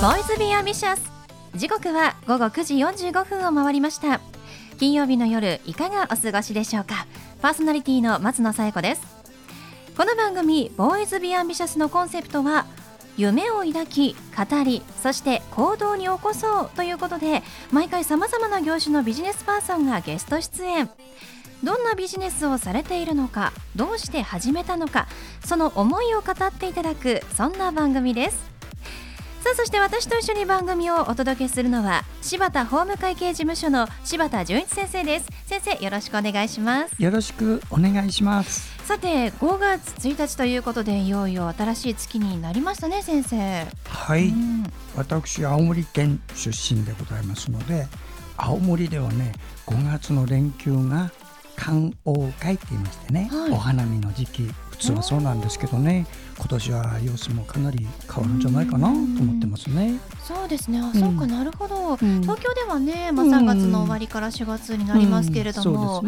ボーイズビーアンビシャス、時刻は午後9時45分を回りました。金曜日の夜、いかがお過ごしでしょうか。パーソナリティの松野紗友子です。この番組ボーイズビーアンビシャスのコンセプトは、夢を抱き、語り、そして行動に起こそうということで、毎回様々な業種のビジネスパーソンがゲスト出演。どんなビジネスをされているのか、どうして始めたのか、その思いを語っていただく、そんな番組です。さあ、そして私と一緒に番組をお届けするのは、柴田法務会計事務所の柴田純一先生です。先生、よろしくお願いします。よろしくお願いします。さて、5月1日ということで、いよいよ新しい月になりましたね、先生。はい、私青森県出身でございますので、青森ではね、5月の連休が観桜会って言いましてね、はい、お花見の時期、普通はそうなんですけどね、今年は様子もかなり変わるんじゃないかなと思ってますね。そうですね、そうか、なるほど、東京ではね、3月の終わりから4月になりますけれども、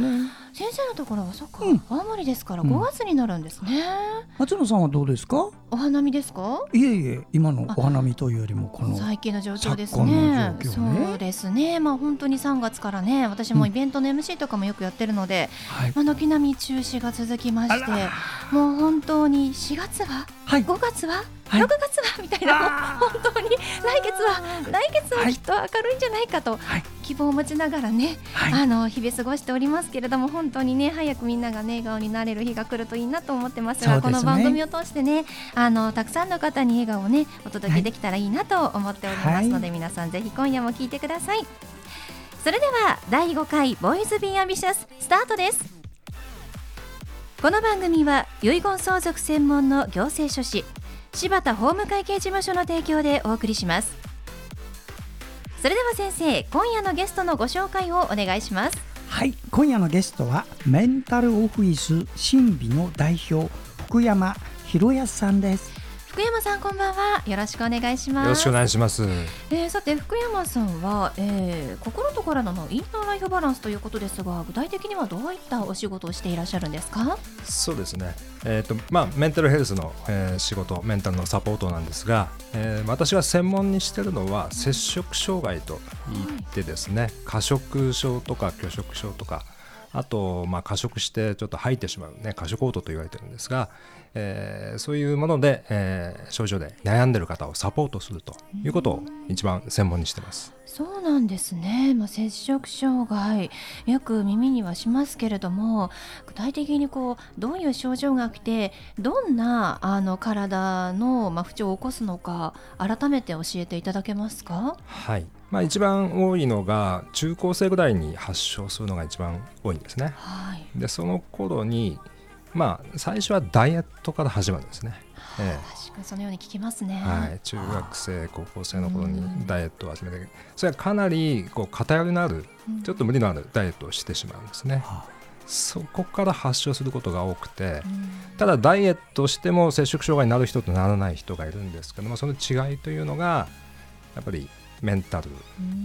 先生のところは、そうか、青森ですから5月になるんですね。松野さんはどうですか、お花見ですか。いえいえ、今のお花見というよりも、この最近の状況ですね。そうですね、本当に3月からね、私もイベントの MC とかもよくやってるので、軒並み中止が続きまして、もう本当に4月は、はい、5月は、はい、6月はみたいな、本当に来月はきっと明るいんじゃないかと、はい、希望を持ちながらね、はい、日々過ごしておりますけれども、本当にね、早くみんながね、笑顔になれる日が来るといいなと思ってますが、この番組を通してね、たくさんの方に笑顔をね、お届けできたらいいなと思っておりますので、はい、皆さんぜひ今夜も聞いてください。それでは第5回ボーイズビーアンビシャス、スタートです。この番組は遺言相続専門の行政書士柴田法務会計事務所の提供でお送りします。それでは先生、今夜のゲストのご紹介をお願いします。はい、今夜のゲストはメンタルオフィス新美の代表、福山博康さんです。福山さん、こんばんは。よろしくお願いします。よろしくお願いします。さて、福山さんは、心と体のインナーライフバランスということですが、具体的にはどういったお仕事をしていらっしゃるんですか？そうですね、メンタルヘルスの、仕事、メンタルのサポートなんですが、私が専門にしているのは摂食障害といってですね、過食症とか拒食症とか、あと、過食してちょっと吐いてしまうね、過食嘔吐と言われてるんですが、そういうもので、症状で悩んでる方をサポートするということを一番専門にしてます。そうなんですね、摂食障害、よく耳にはしますけれども、具体的にどういう症状が来て、どんな体の、不調を起こすのか、改めて教えていただけますか？はい、一番多いのが中高生ぐらいに発症するのが一番多いんですね、はい、でその頃に、最初はダイエットから始まるんですね、確かにそのように聞きますね、はい、中学生高校生の頃にダイエットを始めて、それはかなり偏りのある、ちょっと無理のあるダイエットをしてしまうんですね、そこから発症することが多くて、ただダイエットしても摂食障害になる人とならない人がいるんですけども、その違いというのがやっぱりメンタル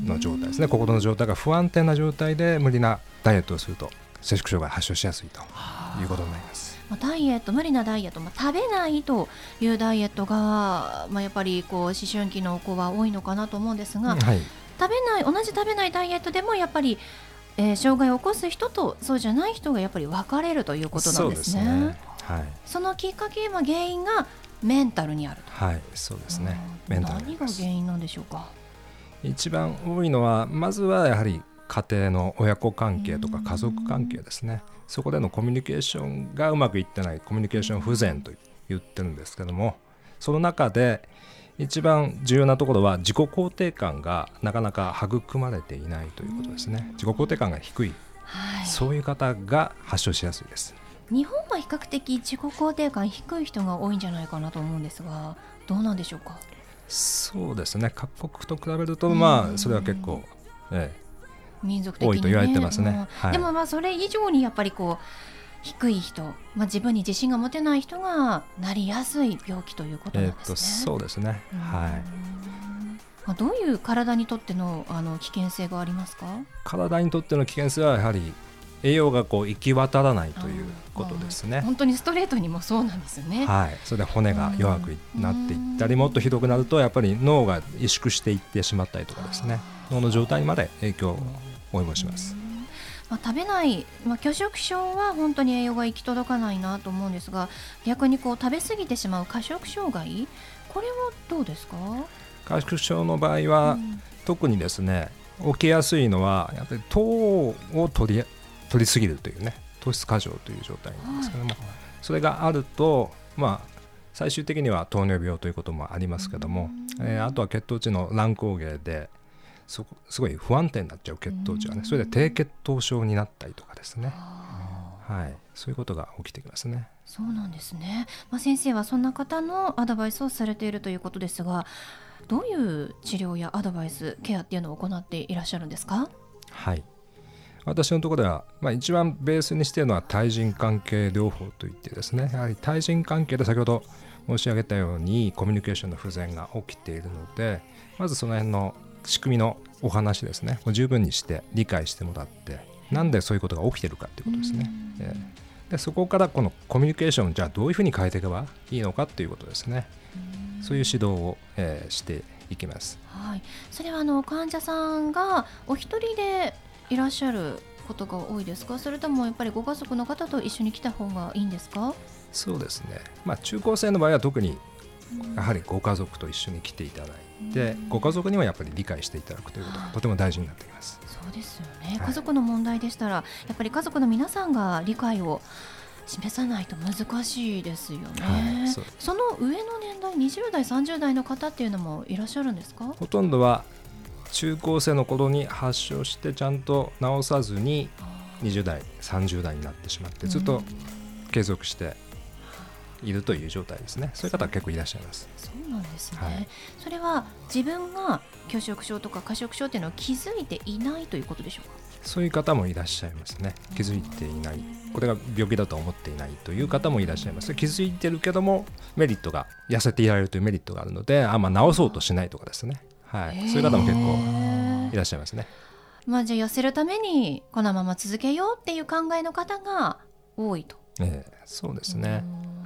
の状態ですね。心の状態が不安定な状態で無理なダイエットをすると摂食障害発症しやすいということになります。ダイエット、無理なダイエット、食べないというダイエットが、やっぱり思春期の子は多いのかなと思うんですが、はい、同じ食べないダイエットでもやっぱり、障害を起こす人とそうじゃない人がやっぱり分かれるということなんですね。そうですね、はい、そのきっかけ、原因がメンタルにあると。はい、そうですね、メンタルにあります。何が原因なんでしょうか？一番多いのは、まずはやはり家庭の親子関係とか家族関係ですね。そこでのコミュニケーションがうまくいってない、コミュニケーション不全と言ってるんですけども、その中で一番重要なところは自己肯定感がなかなか育まれていないということですね。自己肯定感が低い、はい、そういう方が発症しやすいです。日本は比較的自己肯定感低い人が多いんじゃないかなと思うんですが、どうなんでしょうか？そうですね、各国と比べると、それは結構、民族的に、多いと言われてますね、はい、でもそれ以上にやっぱり低い人、自分に自信が持てない人がなりやすい病気ということなんですね。そうですね、はい、どういう体にとっての、危険性がありますか？体にとっての危険性はやはり栄養がこう行き渡らないということですね。本当にストレートにもそうなんですよね、はい、それで骨が弱くなっていったり、もっとひどくなるとやっぱり脳が萎縮していってしまったりとかですね、脳の状態にまで影響を及ぼします。まあ、食べない、まあ、拒食症は本当に栄養が行き届かないなと思うんですが、逆にこう食べ過ぎてしまう過食障害、これはどうですか？過食症の場合は、特にですね、起きやすいのはやっぱり糖を取りすぎるというね、糖質過剰という状態なんですけども、はい、それがあると、まあ、最終的には糖尿病ということもありますけども、あとは血糖値の乱高下ですごい不安定になっちゃう血糖値がね、それで低血糖症になったりとかですね、はい、そういうことが起きてきますね。そうなんですね。まあ、先生はそんな方のアドバイスをされているということですが、どういう治療やアドバイス、ケアっていうのを行っていらっしゃるんですか？はい、私のところでは、まあ、一番ベースにしているのは対人関係療法といってですね、やはり対人関係で先ほど申し上げたようにコミュニケーションの不全が起きているので、まずその辺の仕組みのお話ですね、十分にして理解してもらって、なんでそういうことが起きているかということですね。でそこからこのコミュニケーション、じゃあどういうふうに変えていけばいいのかということですね。そういう指導を、していきます。はい、それは患者さんがお一人でいらっしゃることが多いですか？それともやっぱりご家族の方と一緒に来た方がいいんですか？そうですね、まあ、中高生の場合は特にやはりご家族と一緒に来ていただいて、ご家族にはやっぱり理解していただくということがとても大事になってきます。そうですよね、はい、家族の問題でしたらやっぱり家族の皆さんが理解を示さないと難しいですよね。はい、その上の年代、20代30代の方っていうのもいらっしゃるんですか？ほとんどは中高生の頃に発症してちゃんと治さずに20代30代になってしまって、ずっと継続しているという状態ですね。そういう方は結構いらっしゃいます。そうなんですね、はい、それは自分が拒食症とか過食症というのを気づいていないということでしょうか？そういう方もいらっしゃいますね。気づいていない、これが病気だと思っていないという方もいらっしゃいます。気づいてるけどもメリットが、痩せていられるというメリットがあるので、治そうとしないとかですね、はい、そういう方も結構いらっしゃいますね。まあ、じゃあ痩せるためにこのまま続けようっていう考えの方が多いと。そうですね。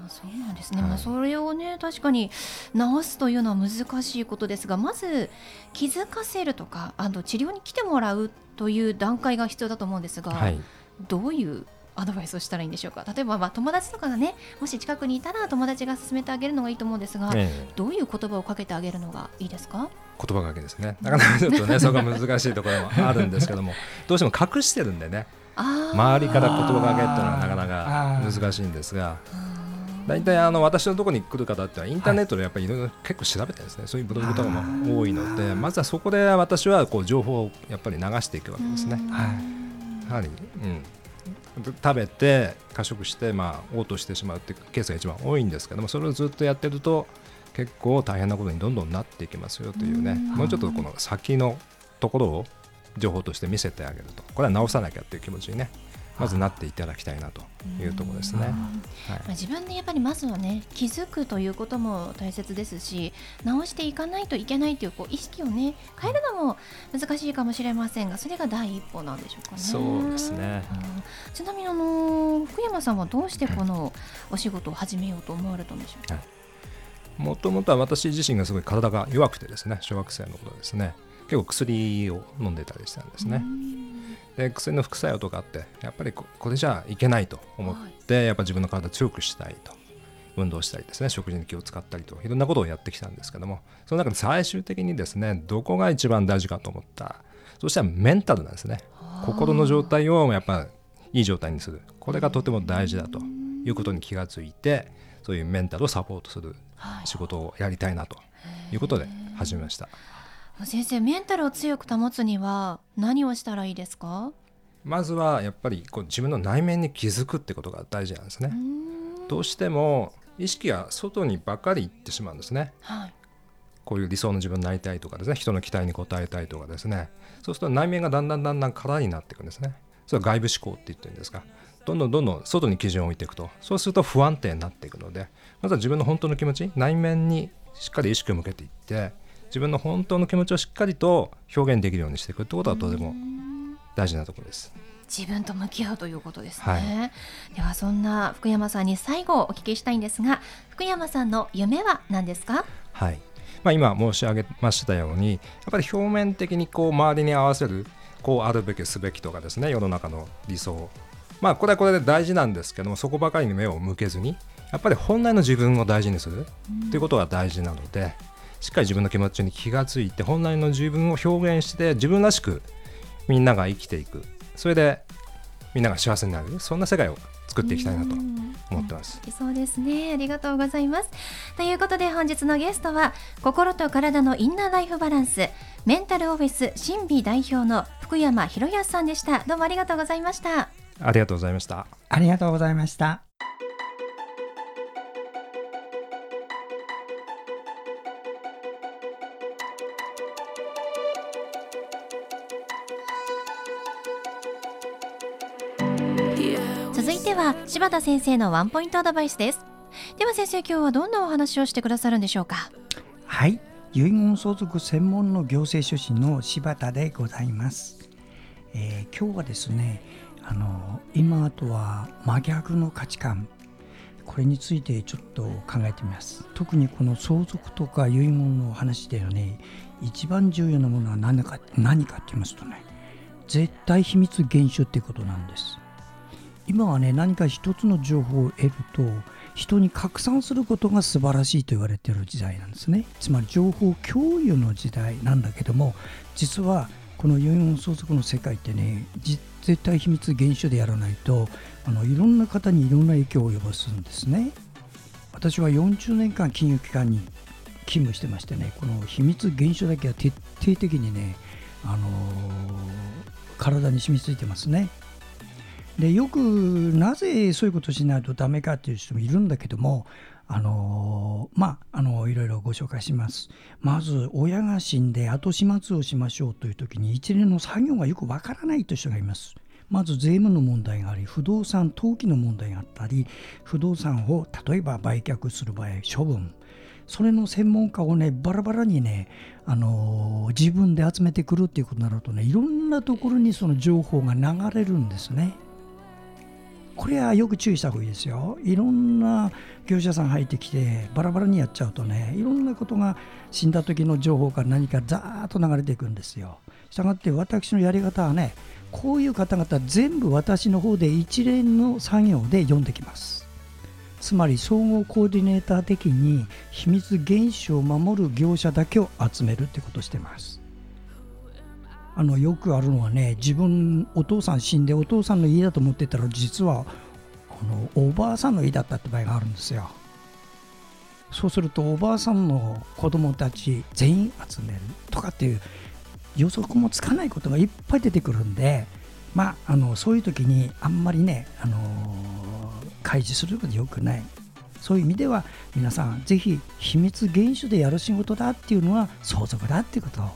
そうなんですね。はい、まあ、それをね、確かに治すというのは難しいことですが、まず気づかせるとか、治療に来てもらうという段階が必要だと思うんですが、はい、どういうアドバイスをしたらいいんでしょうか？例えば、まあ、友達とかがね、もし近くにいたら友達が勧めてあげるのがいいと思うんですが、どういう言葉をかけてあげるのがいいですか？言葉かけですね。なかなかちょっとねそこが難しいところもあるんですけども、どうしても隠してるんでね、周りから言葉かけっていうのはなかなか難しいんですが、だいたい私のところに来る方ってはインターネットでやっぱりいろいろ結構調べてですね、そういうブログとかも多いので、まずはそこで私はこう情報をやっぱり流していくわけですね。はい、やはり、食べて過食して、嘔吐してしまうっていうケースが一番多いんですけども、それをずっとやってると結構大変なことにどんどんなっていきますよというね、もうちょっとこの先のところを情報として見せてあげると、これは直さなきゃっていう気持ちにね、まずなっていただきたいなというところですね。はい、自分でやっぱりまずはね、気づくということも大切ですし、直していかないといけないという、こう意識をね、変えるのも難しいかもしれませんが、それが第一歩なんでしょうかね。そうですね。ちなみに福山さんはどうしてこのお仕事を始めようと思われたんでしょうか？もともとは私自身がすごい体が弱くてですね、小学生の頃ですね、結構薬を飲んでたりしたんですね。で薬の副作用とかあって、やっぱりこれじゃいけないと思って、やっぱ自分の体強くしたいと、運動したりですね、食事に気を使ったりと、いろんなことをやってきたんですけども、その中で最終的にですね、どこが一番大事かと思った、そしたらメンタルなんですね。心の状態をやっぱいい状態にする、これがとても大事だということに気がついて、そういうメンタルをサポートする仕事をやりたいなということで始めました。先生、メンタルを強く保つには何をしたらいいですか？まずはやっぱり自分の内面に気づくってことが大事なんですね。どうしても意識が外にばかり行ってしまうんですね。はい、こういう理想の自分になりたいとかですね、人の期待に応えたいとかですね、そうすると内面がだんだん空になっていくんですね。それは外部思考って言ってるんですが、どんどん外に基準を置いていくと、そうすると不安定になっていくので、まずは自分の本当の気持ち、内面にしっかり意識を向けていって、自分の本当の気持ちをしっかりと表現できるようにしていくってことはとても大事なところです。自分と向き合うということですね、はい、ではそんな福山さんに最後お聞きしたいんですが、福山さんの夢は何ですか？はい、今申し上げましたように、やっぱり表面的にこう周りに合わせる、こうあるべきすべきとかですね、世の中の理想、これはこれで大事なんですけども、そこばかりに目を向けずに、やっぱり本来の自分を大事にするということが大事なので、しっかり自分の気持ちに気がついて、本来の自分を表現して、自分らしくみんなが生きていく、それでみんなが幸せになる、そんな世界を作っていきたいなと思ってます。そうですね、ありがとうございます。ということで本日のゲストは、心と体のインナーライフバランスメンタルオフィス新美代表の福山博康さんでした。どうもありがとうございました。ありがとうございました。ありがとうございました。続いては柴田先生のワンポイントアドバイスです。では先生、今日はどんなお話をしてくださるんでしょうか？はい、遺言相続専門の行政書士の柴田でございます。今日はですね、今とは真逆の価値観、これについてちょっと考えてみます。特にこの相続とか遺言の話ではね、一番重要なものは何かって言いますとね、絶対秘密厳守っていうことなんです。今はね、何か一つの情報を得ると人に拡散することが素晴らしいと言われている時代なんですね。つまり情報共有の時代なんだけども、実はこの遺言相続の世界ってね、絶対秘密厳守でやらないと、いろんな方にいろんな影響を及ぼすんですね。私は40年間金融機関に勤務してましてね、この秘密厳守だけは徹底的にね、体に染みついてますね。でよくなぜそういうことをしないとダメかという人もいるんだけども、いろいろご紹介します。まず親が死んで後始末をしましょうという時に、一連の作業がよくわからないという人がいます。まず税務の問題があり、不動産登記の問題があったり、不動産を例えば売却する場合処分、それの専門家をね、バラバラにね、自分で集めてくるということになるとね、いろんなところにその情報が流れるんですね。これはよく注意した方がいいですよ。いろんな業者さん入ってきてバラバラにやっちゃうとね、いろんなことが死んだ時の情報から何かザーッと流れていくんですよ。したがって私のやり方はね、こういう方々全部私の方で一連の作業で読んできます。つまり総合コーディネーター的に秘密厳守を守る業者だけを集めるってことをしてます。よくあるのはね、自分お父さん死んでお父さんの家だと思ってたら、実はおばあさんの家だったって場合があるんですよ。そうするとおばあさんの子供たち全員集めるとかっていう予測もつかないことがいっぱい出てくるんで、そういう時にあんまりね、開示するのでよくない。そういう意味では皆さんぜひ秘密厳守でやる仕事だっていうのは相続だっていうことを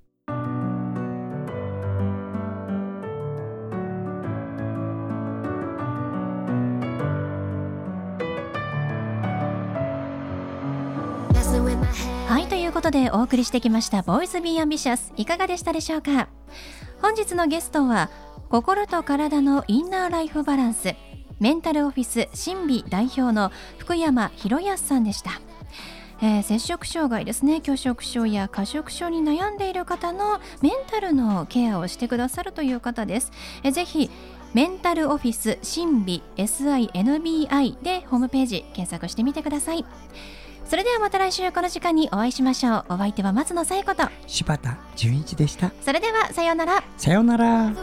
ということでお送りしてきましたボーイズビーアンビシャス、いかがでしたでしょうか？本日のゲストは心と体のインナーライフバランスメンタルオフィス新美代表の福山博康さんでした。摂食障害ですね、拒食症や過食症に悩んでいる方のメンタルのケアをしてくださるという方です。ぜひメンタルオフィス新美 SINBI でホームページ検索してみてください。それではまた来週この時間にお会いしましょう。お相手は松野紗友子と柴田純一でした。それではさようなら。さようなら。